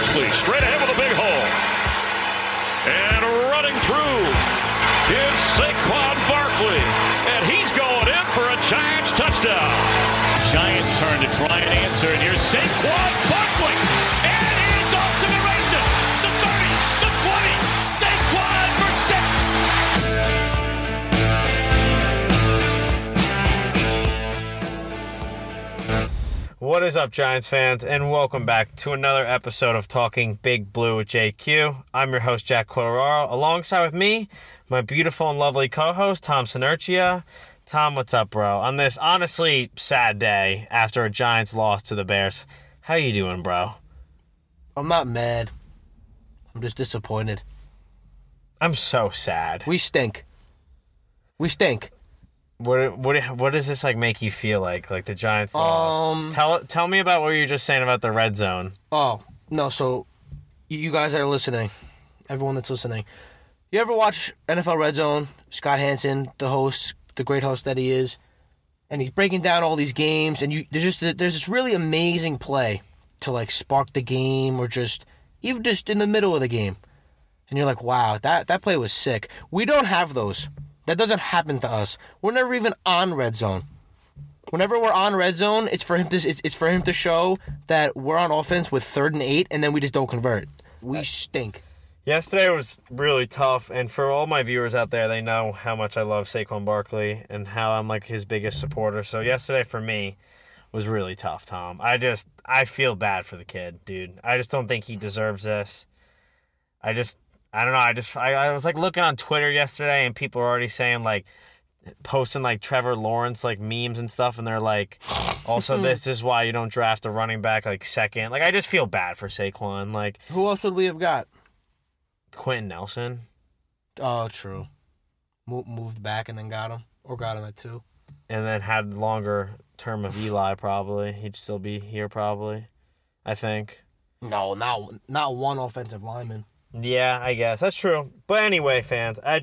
Barkley straight ahead with a big hole. And running through is Saquon Barkley. And he's going in for a Giants touchdown. Giants turn to try and answer. And here's Saquon Barkley. And he's off to the races. The 30, the 20, Saquon for 6. What is up, Giants fans, and welcome back to another episode of Talking Big Blue with JQ. I'm your host, Jack Quateraro. Alongside with me, my beautiful and lovely co-host, Tom Sinertia. Tom, what's up, bro? On this honestly sad day after a Giants loss to the Bears, how you doing, bro? I'm not mad. I'm just disappointed. I'm so sad. We stink. We stink. What does this, like, make you feel like? Like, the Giants lost? Tell me about what you were just saying about the red zone. Oh, no, so you guys that are listening, everyone that's listening, you ever watch NFL Red Zone, Scott Hansen, the host, the great host that he is, and he's breaking down all these games, and there's this really amazing play to, like, spark the game or just, even just in the middle of the game. And you're like, wow, that play was sick. We don't have those. That doesn't happen to us. We're never even on red zone. Whenever we're on red zone, it's for him to show that we're on offense with 3rd and 8, and then we just don't convert. We stink. Yesterday was really tough, and for all my viewers out there, they know how much I love Saquon Barkley and how I'm, like, his biggest supporter. So yesterday for me was really tough, Tom. I feel bad for the kid, dude. I just don't think he deserves this. I don't know, I was, like, looking on Twitter yesterday, and people were already saying, like, posting, like, Trevor Lawrence, like, memes and stuff, and they're like, also, this is why you don't draft a running back, like, second. Like, I just feel bad for Saquon, like... Who else would we have got? Quentin Nelson. Oh, true. Moved back and then got him, or got him at 2. And then had longer term of Eli, probably. He'd still be here, probably, I think. No, not one offensive lineman. Yeah, I guess. That's true. But anyway, fans, I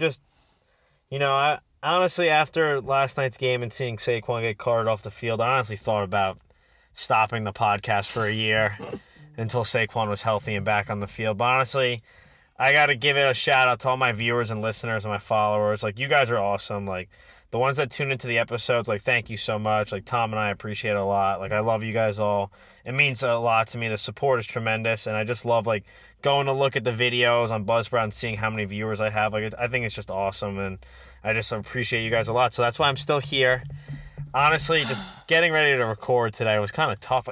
honestly, after last night's game and seeing Saquon get carted off the field, I honestly thought about stopping the podcast for a year until Saquon was healthy and back on the field. But honestly, I got to give it a shout-out to all my viewers and listeners and my followers. Like, you guys are awesome. Like, the ones that tune into the episodes, like, thank you so much. Like, Tom and I appreciate it a lot. Like, I love you guys all. It means a lot to me. The support is tremendous, and I just love, like, going to look at the videos on Buzzsprout and seeing how many viewers I have. Like, I think it's just awesome, and I just appreciate you guys a lot. So that's why I'm still here. Honestly, just getting ready to record today was kind of tough.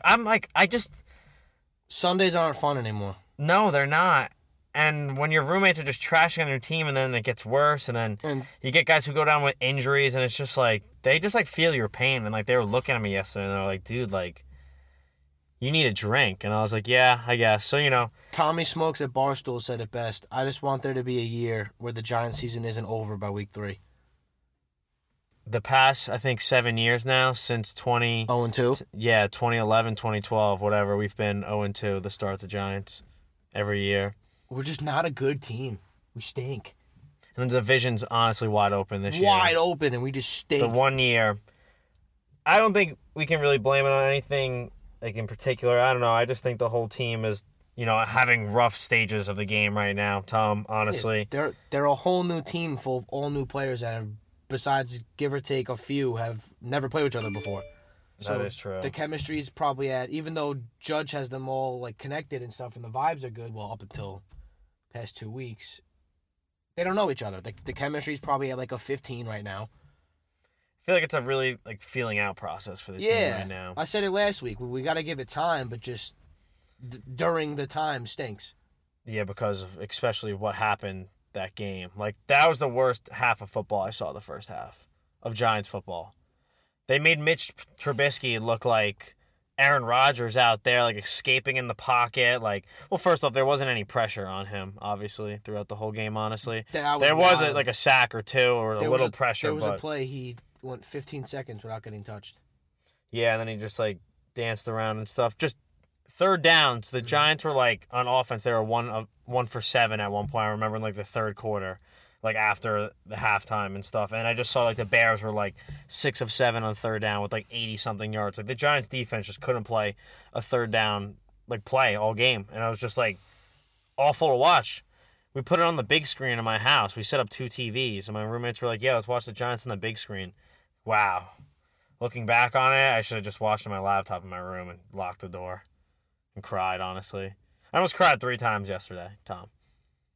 Sundays aren't fun anymore. No, they're not. And when your roommates are just trashing on your team, and then it gets worse, and then you get guys who go down with injuries, and it's just like, they just, like, feel your pain. And, like, they were looking at me yesterday, and they were like, dude, like, you need a drink. And I was like, yeah, I guess. So, you know. Tommy Smokes at Barstool said it best. I just want there to be a year where the Giants season isn't over by week 3. The past, I think, 7 years now, since 0-2? Yeah, 2011, 2012, whatever. We've been 0-2, the start of the Giants, every year. We're just not a good team. We stink. And the division's honestly wide open this year. Wide open, and we just stink. The 1 year. I don't think we can really blame it on anything, like, in particular. I don't know. I just think the whole team is, you know, having rough stages of the game right now, Tom, honestly. Yeah, they're a whole new team full of all new players that have, besides give or take a few, have never played with each other before. So that is true. The chemistry is probably even though Judge has them all, like, connected and stuff, and the vibes are good, well, up until past 2 weeks, they don't know each other. The chemistry is probably at, like, a 15 right now. I feel like it's a really, like, feeling out process for the team right now. I said it last week. We got to give it time, but just during the time stinks. Yeah, because of especially what happened that game. Like, that was the worst half of football I saw, the first half of Giants football. They made Mitch Trubisky look like Aaron Rodgers out there, like, escaping in the pocket. Like, well, first off, there wasn't any pressure on him, obviously, throughout the whole game, honestly. There was, like, a sack or two or a little pressure. There was a play he went 15 seconds without getting touched. Yeah, and then he just, like, danced around and stuff. Just third downs, the Giants were, like, on offense, they were one for 7 at one point. I remember in, like, the third quarter, like, after the halftime and stuff. And I just saw, like, the Bears were, like, 6 of 7 on third down with, like, 80-something yards. Like, the Giants' defense just couldn't play a third down like play all game, and I was just like awful to watch. We put it on the big screen in my house. We set up 2 TVs, and my roommates were like, "Yeah, let's watch the Giants on the big screen." Wow. Looking back on it, I should have just watched on my laptop in my room and locked the door and cried, honestly. I almost cried 3 times yesterday, Tom.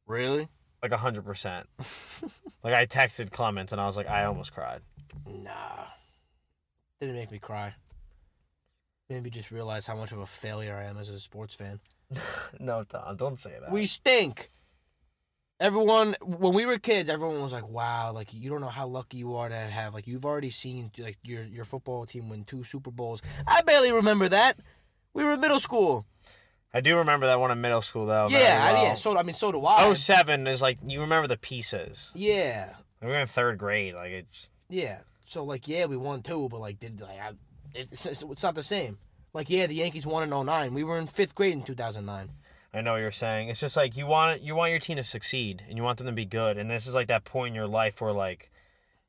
Really? Like 100%. Like, I texted Clements, and I was like, I almost cried. Nah. Didn't make me cry. Made me just realize how much of a failure I am as a sports fan. No, Tom, don't say that. We stink. Everyone, when we were kids, everyone was like, wow, like, you don't know how lucky you are to have, like, you've already seen, like, your football team win 2 Super Bowls. I barely remember that. We were in middle school. I do remember that one in middle school, though. Yeah, well. Yeah, so, I mean, so do I. 2007 is, like, you remember the pieces. Yeah. We were in 3rd grade, like, it's... Yeah, so, like, yeah, we won 2, but, like, it's not the same. Like, yeah, the Yankees won in 2009. We were in 5th grade in 2009. I know what you're saying. It's just like you want your team to succeed and you want them to be good. And this is like that point in your life where like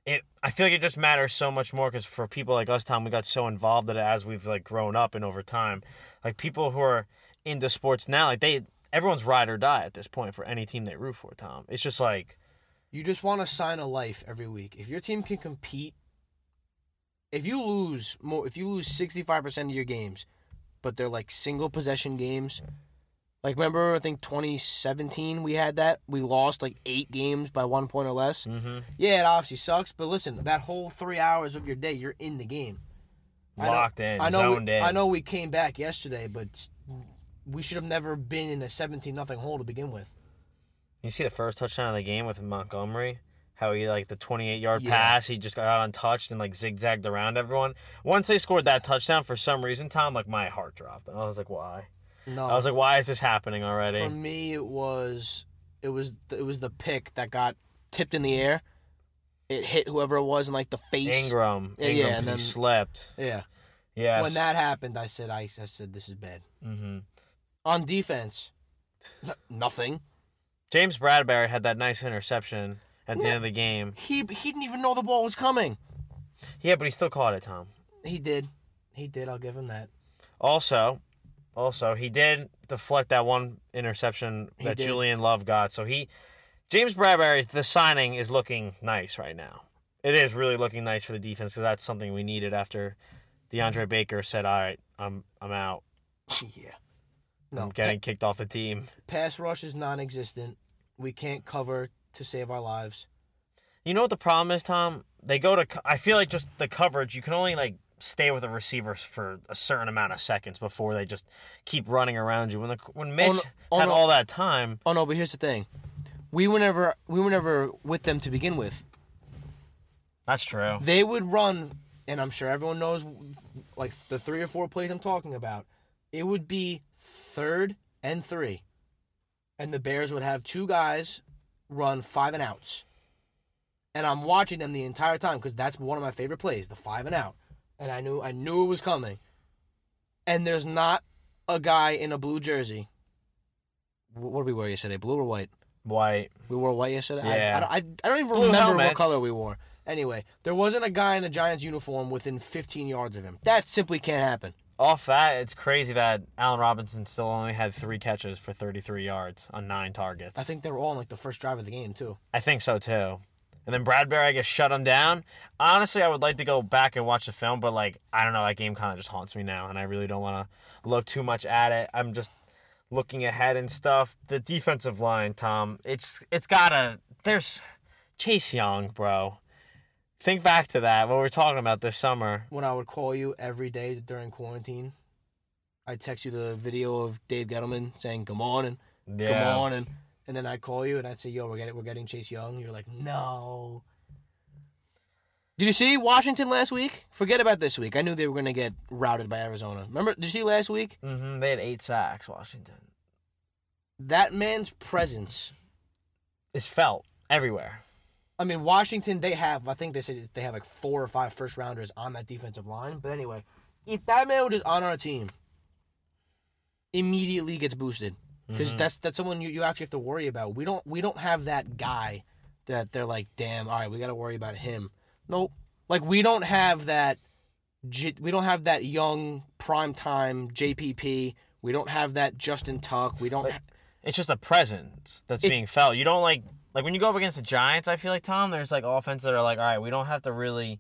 it. I feel like it just matters so much more because for people like us, Tom, we got so involved in it as we've like grown up and over time. Like people who are into sports now, like everyone's ride or die at this point for any team they root for, Tom. It's just like you just want to sign a life every week. If your team can compete, if you lose 65% of your games, but they're like single possession games. Like, remember, I think 2017 we had that? We lost, like, 8 games by 1 point or less. Mm-hmm. Yeah, it obviously sucks, but listen, that whole 3 hours of your day, you're in the game. Locked in, zoned in. I know we came back yesterday, but we should have never been in a 17-0 hole to begin with. You see the first touchdown of the game with Montgomery? How he, like, the 28-yard pass, he just got untouched and, like, zigzagged around everyone. Once they scored that touchdown, for some reason, Tom, like, my heart dropped. And I was like, why? No. I was like, why is this happening already? For me, it was the pick that got tipped in the air. It hit whoever it was in, like, the face. Ingram. Yeah, and then he slipped. Yeah. Yes. When that happened, I said, this is bad. Mm-hmm. On defense, nothing. James Bradbury had that nice interception at the end of the game. He didn't even know the ball was coming. Yeah, but he still caught it, Tom. He did. I'll give him that. Also, he did deflect that one interception that Julian Love got. So James Bradbury, the signing is looking nice right now. It is really looking nice for the defense because that's something we needed after DeAndre Baker said, all right, I'm out. Yeah. No, I'm getting kicked off the team. Pass rush is non-existent. We can't cover to save our lives. You know what the problem is, Tom? I feel like just the coverage, you can only, like, stay with the receivers for a certain amount of seconds before they just keep running around you. When Mitch had all that time... Oh, no, but here's the thing. We were never with them to begin with. That's true. They would run, and I'm sure everyone knows, like, the 3 or 4 plays I'm talking about. It would be 3rd and 3. And the Bears would have 2 guys run 5 and outs. And I'm watching them the entire time because that's one of my favorite plays, the 5 and out. And I knew it was coming. And there's not a guy in a blue jersey. What did we wear yesterday? Blue or white? White. We wore white yesterday? Yeah. I don't even remember what color we wore. Anyway, there wasn't a guy in a Giants uniform within 15 yards of him. That simply can't happen. Off that, it's crazy that Allen Robinson still only had 3 catches for 33 yards on 9 targets. I think they were all in like the first drive of the game, too. I think so, too. And then Bradbury, I guess, shut him down. Honestly, I would like to go back and watch the film, but, like, I don't know. That game kind of just haunts me now, and I really don't want to look too much at it. I'm just looking ahead and stuff. The defensive line, Tom, it's got to – there's Chase Young, bro. Think back to that, what we were talking about this summer. When I would call you every day during quarantine, I'd text you the video of Dave Gettleman saying, come on, and come on, and – and then I'd call you and I'd say, yo, we're getting Chase Young. You're like, no. Did you see Washington last week? Forget about this week. I knew they were going to get routed by Arizona. Remember, did you see last week? Mm-hmm. They had 8 sacks, Washington. That man's presence is felt everywhere. I mean, Washington, I think they said they have like 4 or 5 first-rounders on that defensive line. But anyway, if that man was on our team, immediately gets boosted. Because that's someone you actually have to worry about. We don't have that guy that they're like, damn, all right, we got to worry about him. Nope. Like, we don't have that young primetime JPP We don't have that Justin Tuck. We don't. It's just a presence that's being felt. You don't like when you go up against the Giants. I feel like, Tom, there's like offenses that are like, all right, we don't have to really,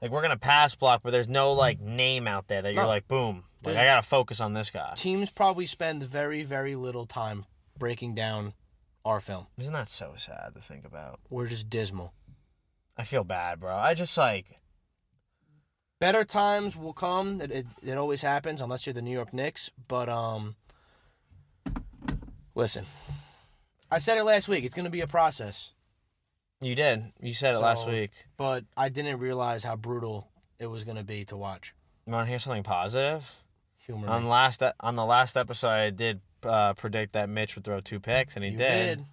like, we're gonna pass block, but there's no like name out there that you're like, boom, like I gotta focus on this guy. Teams probably spend very, very little time breaking down our film. Isn't that so sad to think about? We're just dismal. I feel bad, bro. I just like. Better times will come. It always happens, unless you're the New York Knicks. But, listen. I said it last week. It's going to be a process. You did. You said it last week. But I didn't realize how brutal it was going to be to watch. You want to hear something positive? Humor. On the last episode, I did predict that Mitch would throw 2 picks, and he did.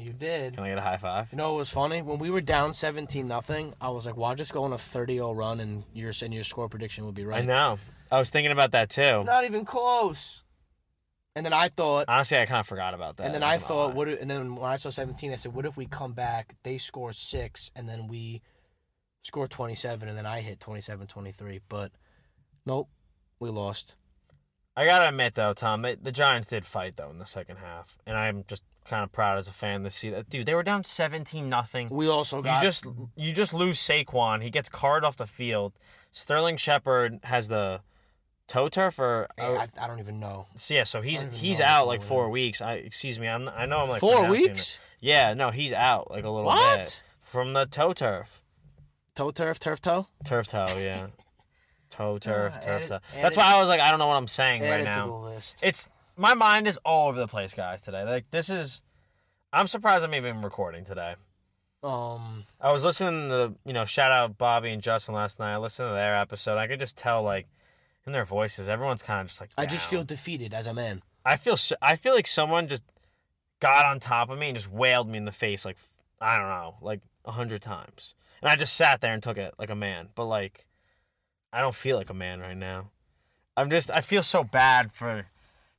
You did. Can I get a high five? You know what was funny? When we were down 17-0, I was like, well, I'll just go on a 30-0 run and your score prediction would be right. I know. I was thinking about that, too. Not even close. And then I thought... Honestly, I kind of forgot about that. And then I thought... And then when I saw 17, I said, what if we come back, they score 6, and then we score 27, and then I hit 27-23. But, nope, we lost. I got to admit, though, Tom, the Giants did fight, though, in the second half. And I'm just... kind of proud as a fan to see that. Dude, they were down 17-0. We also got... You just lose Saquon. He gets carted off the field. Sterling Shepard has the toe turf or... I don't even know. So, yeah, so he's out like 4 weeks. Excuse me, I know I'm like... 4 weeks? Yeah, no, he's out like a little bit. From the toe turf. Toe turf? Turf toe? Turf toe, yeah. Toe turf, turf toe. That's why I was like, I don't know what I'm saying right now. To the list. It's... My mind is all over the place, guys, today. Like, this is... I'm surprised I'm even recording today. I was listening to, shout out Bobby and Justin last night. I listened to their episode. I could just tell, like, in their voices, everyone's kind of just, like, down. I just feel defeated as a man. I feel like someone just got on top of me and just wailed me in the face, like, I don't know, like, 100 times. And I just sat there and took it like a man. But, like, I don't feel like a man right now. I feel so bad for...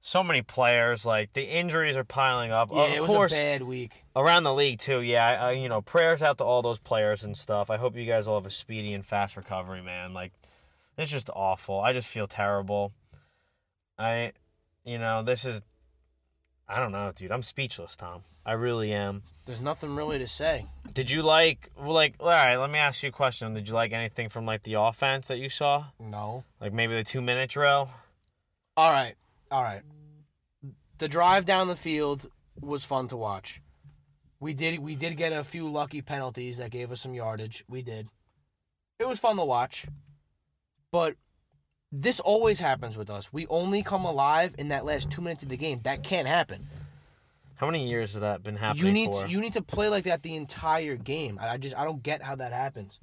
so many players, like, the injuries are piling up. Yeah, it was a bad week. Around the league, too, yeah. Prayers out to all those players and stuff. I hope you guys all have a speedy and fast recovery, man. Like, it's just awful. I just feel terrible. I don't know, dude. I'm speechless, Tom. I really am. There's nothing really to say. Did you all right, let me ask you a question. Did you like anything from, like, the offense that you saw? No. Like, maybe the 2-minute drill? All right. The drive down the field was fun to watch. We did get a few lucky penalties that gave us some yardage. We did. It was fun to watch. But this always happens with us. We only come alive in that last 2 minutes of the game. That can't happen. How many years has that been happening for? You need to play like that the entire game. I don't get how that happens.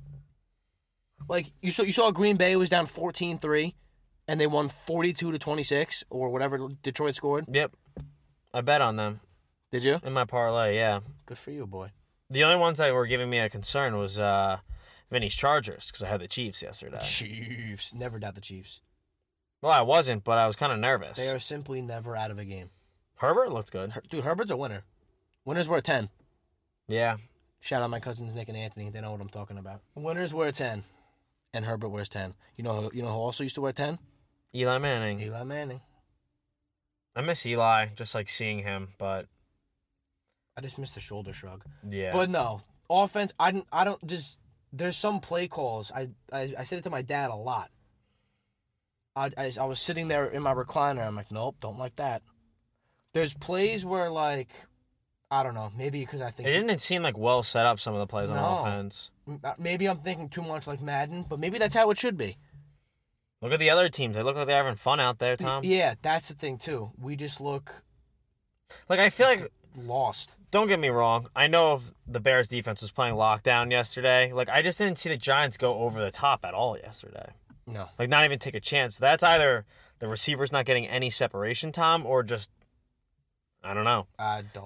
Like, you saw Green Bay was down 14-3. And they won 42-26 or whatever Detroit scored. Yep. I bet on them. Did you? In my parlay, yeah. Good for you, boy. The only ones that were giving me a concern was Vinny's Chargers because I had the Chiefs yesterday. Chiefs. Never doubt the Chiefs. Well, I wasn't, but I was kind of nervous. They are simply never out of a game. Herbert looked good. Dude, Herbert's a winner. Winners were 10. Yeah. Shout out my cousins Nick and Anthony. They know what I'm talking about. Winners were 10, and Herbert wears 10. You know who also used to wear 10? Eli Manning. I miss Eli, just like seeing him, but I just miss the shoulder shrug. Yeah. But no, offense. I don't there's some play calls. I said it to my dad a lot. I was sitting there in my recliner. I'm like, nope, don't like that. There's plays where, like, I don't know, maybe because I think it didn't seem like well set up, some of the plays on offense. Maybe I'm thinking too much like Madden, but maybe that's how it should be. Look at the other teams. They look like they're having fun out there, Tom. Yeah, that's the thing, too. We just look... Like, I feel like... lost. Don't get me wrong. I know if the Bears' defense was playing lockdown yesterday. Like, I just didn't see the Giants go over the top at all yesterday. No. Like, not even take a chance. That's either the receiver's not getting any separation, Tom, or just... I don't know.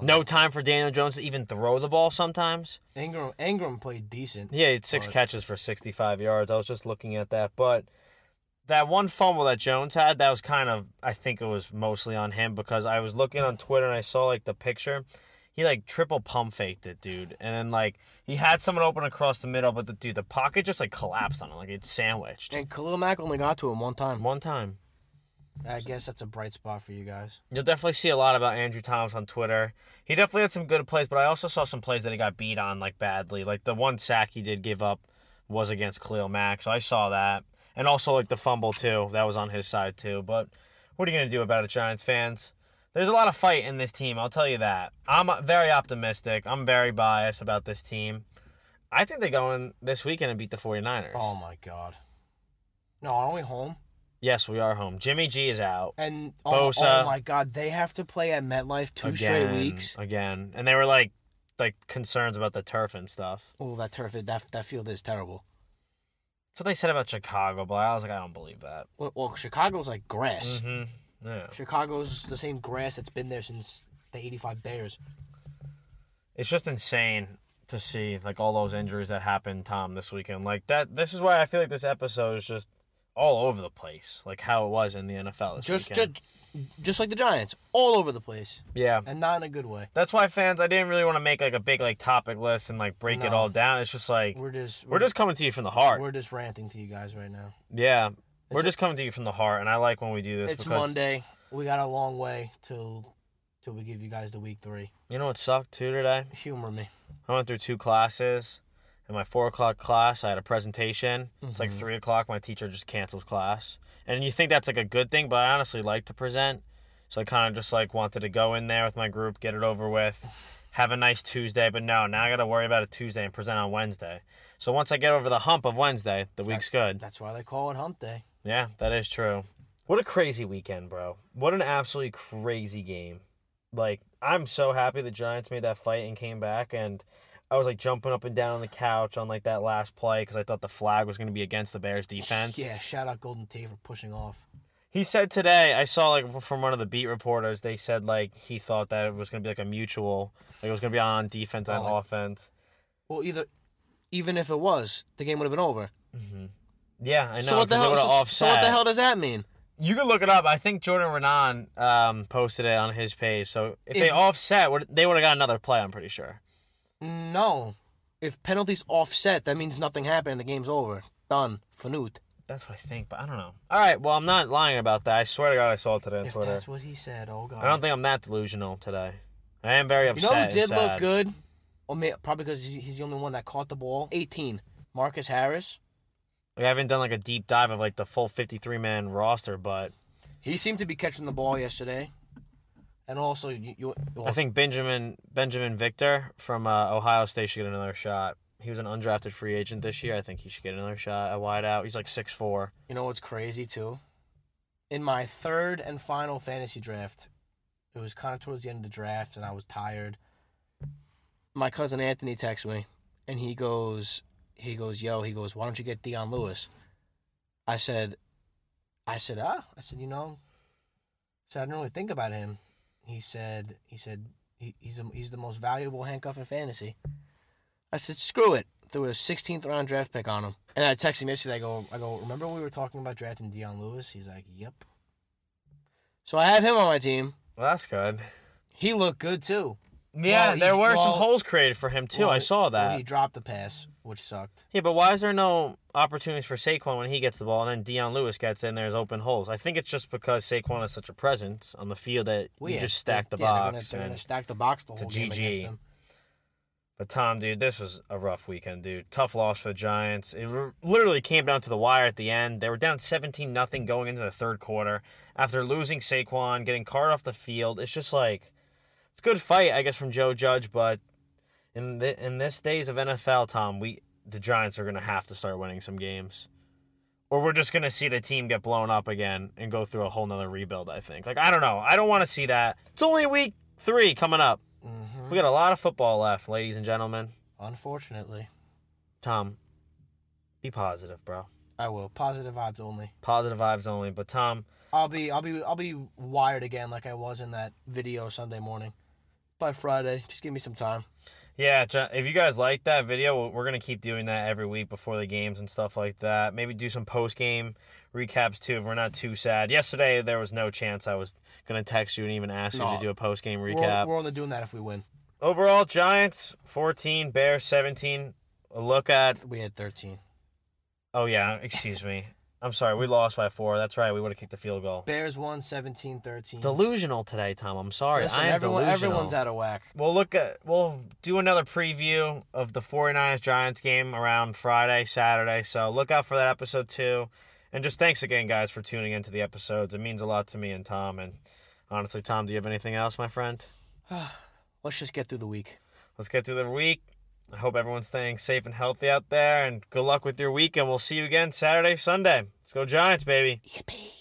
No time for Daniel Jones to even throw the ball sometimes. Ingram played decent. Yeah, he had 6 catches for 65 yards. I was just looking at that, but... That one fumble that Jones had, that was kind of, I think it was mostly on him because I was looking on Twitter and I saw, like, the picture. He, like, triple pump faked it, dude. And then, like, he had someone open across the middle, but, the pocket just, like, collapsed on him. Like, it sandwiched. And Khalil Mack only got to him one time. I guess that's a bright spot for you guys. You'll definitely see a lot about Andrew Thomas on Twitter. He definitely had some good plays, but I also saw some plays that he got beat on, like, badly. Like, the one sack he did give up was against Khalil Mack, so I saw that. And also, like, the fumble, too. That was on his side, too. But what are you going to do about it, Giants fans? There's a lot of fight in this team, I'll tell you that. I'm very optimistic. I'm very biased about this team. I think they go in this weekend and beat the 49ers. Oh, my God. No, aren't we home? Yes, we are home. Jimmy G is out. And Bosa. Oh, my God. They have to play at MetLife two straight weeks. Again. And they were, like concerns about the turf and stuff. Oh, that turf, that field is terrible. That's what they said about Chicago, but I was like, I don't believe that. Well, Chicago's like grass. Mm-hmm. Yeah. Chicago's the same grass that's been there since the 85 Bears. It's just insane to see, like, all those injuries that happened, Tom, this weekend. Like, that. This is why I feel like this episode is just all over the place, like how it was in the NFL this weekend. Just like the Giants, all over the place. Yeah. And not in a good way. That's why, fans, I didn't really want to make, like, a big, like, topic list and, like, break it all down. It's just, like, we're just coming to you from the heart. We're just ranting to you guys right now. Yeah. We're just coming to you from the heart, and I like when we do this. It's Monday. We got a long way till we give you guys the week 3. You know what sucked, too, today? Humor me. I went through 2 classes. In my 4 o'clock class, I had a presentation. Mm-hmm. It's like 3 o'clock. My teacher just cancels class. And you think that's, like, a good thing, but I honestly like to present. So I kind of just, like, wanted to go in there with my group, get it over with, have a nice Tuesday. But no, now I got to worry about it Tuesday and present on Wednesday. So once I get over the hump of Wednesday, the week's good. That's why they call it hump day. Yeah, that is true. What a crazy weekend, bro. What an absolutely crazy game. Like, I'm so happy the Giants made that fight and came back, and I was, like, jumping up and down on the couch on, like, that last play because I thought the flag was going to be against the Bears' defense. Yeah, shout out Golden Tate for pushing off. He said today, I saw, like, from one of the beat reporters, they said, like, he thought that it was going to be, like, a mutual. Like, it was going to be on defense and offense. Well, even if it was, the game would have been over. Mm-hmm. Yeah, I know. So what the hell does that mean? You can look it up. I think Jordan Renan posted it on his page. So if they offset, they would have got another play, I'm pretty sure. No. If penalties offset, that means nothing happened and the game's over. Done. Finute. That's what I think, but I don't know. All right, well, I'm not lying about that. I swear to God I saw it today on Twitter. If that's what he said, oh, God. I don't think I'm that delusional today. I am very upset. You know who did look good? Probably because he's the only one that caught the ball. 18. Marcus Harris. I haven't done, like, a deep dive of, like, the full 53-man roster, but he seemed to be catching the ball yesterday. And also, I think Benjamin Victor from Ohio State should get another shot. He was an undrafted free agent this year. I think he should get another shot at wideout. He's like 6'4". You know what's crazy, too? In my third and final fantasy draft, it was kind of towards the end of the draft, and I was tired. My cousin Anthony texts me, and he goes, why don't you get Deion Lewis? I didn't really think about him. He's the most valuable handcuff in fantasy. I said, screw it. Threw a 16th round draft pick on him. And I texted him yesterday. I go, remember when we were talking about drafting Deion Lewis? He's like, yep. So I have him on my team. Well, that's good. He looked good, too. Yeah, there were some holes created for him, too. I saw that. He dropped the pass, which sucked. Yeah, but why is there no opportunities for Saquon when he gets the ball and then Deion Lewis gets in, there's open holes? I think it's just because Saquon is such a presence on the field that just stack the box. They're going to stack the box the whole game against them. But, Tom, dude, this was a rough weekend, dude. Tough loss for the Giants. It literally came down to the wire at the end. They were down 17-0 going into the third quarter. After losing Saquon, getting carted off the field, it's just like, it's a good fight, I guess, from Joe Judge, but in this days of NFL, Tom, the Giants are going to have to start winning some games. Or we're just going to see the team get blown up again and go through a whole nother rebuild, I think. Like, I don't know. I don't want to see that. It's only week 3 coming up. Mm-hmm. We got a lot of football left, ladies and gentlemen. Unfortunately. Tom, be positive, bro. I will. Positive vibes only. Positive vibes only. But, Tom, I'll be wired again like I was in that video Sunday morning. By Friday, just give me some time. Yeah, if you guys like that video, we're going to keep doing that every week before the games and stuff like that. Maybe do some post-game recaps, too, if we're not too sad. Yesterday, there was no chance I was going to text you and even ask you to do a post-game recap. We're only doing that if we win. Overall, Giants, 14, Bears, 17. A look at... We had 13. Oh, yeah, excuse me. I'm sorry, we lost by 4. That's right, we would have kicked the field goal. Bears won 17-13. Delusional today, Tom. I'm sorry. Listen, everyone's delusional. Everyone's out of whack. We'll do another preview of the 49ers-Giants game around Friday, Saturday. So look out for that episode 2. And just thanks again, guys, for tuning into the episodes. It means a lot to me and Tom. And honestly, Tom, do you have anything else, my friend? Let's just get through the week. Let's get through the week. I hope everyone's staying safe and healthy out there, and good luck with your weekend. We'll see you again Saturday, Sunday. Let's go Giants, baby. Yippee.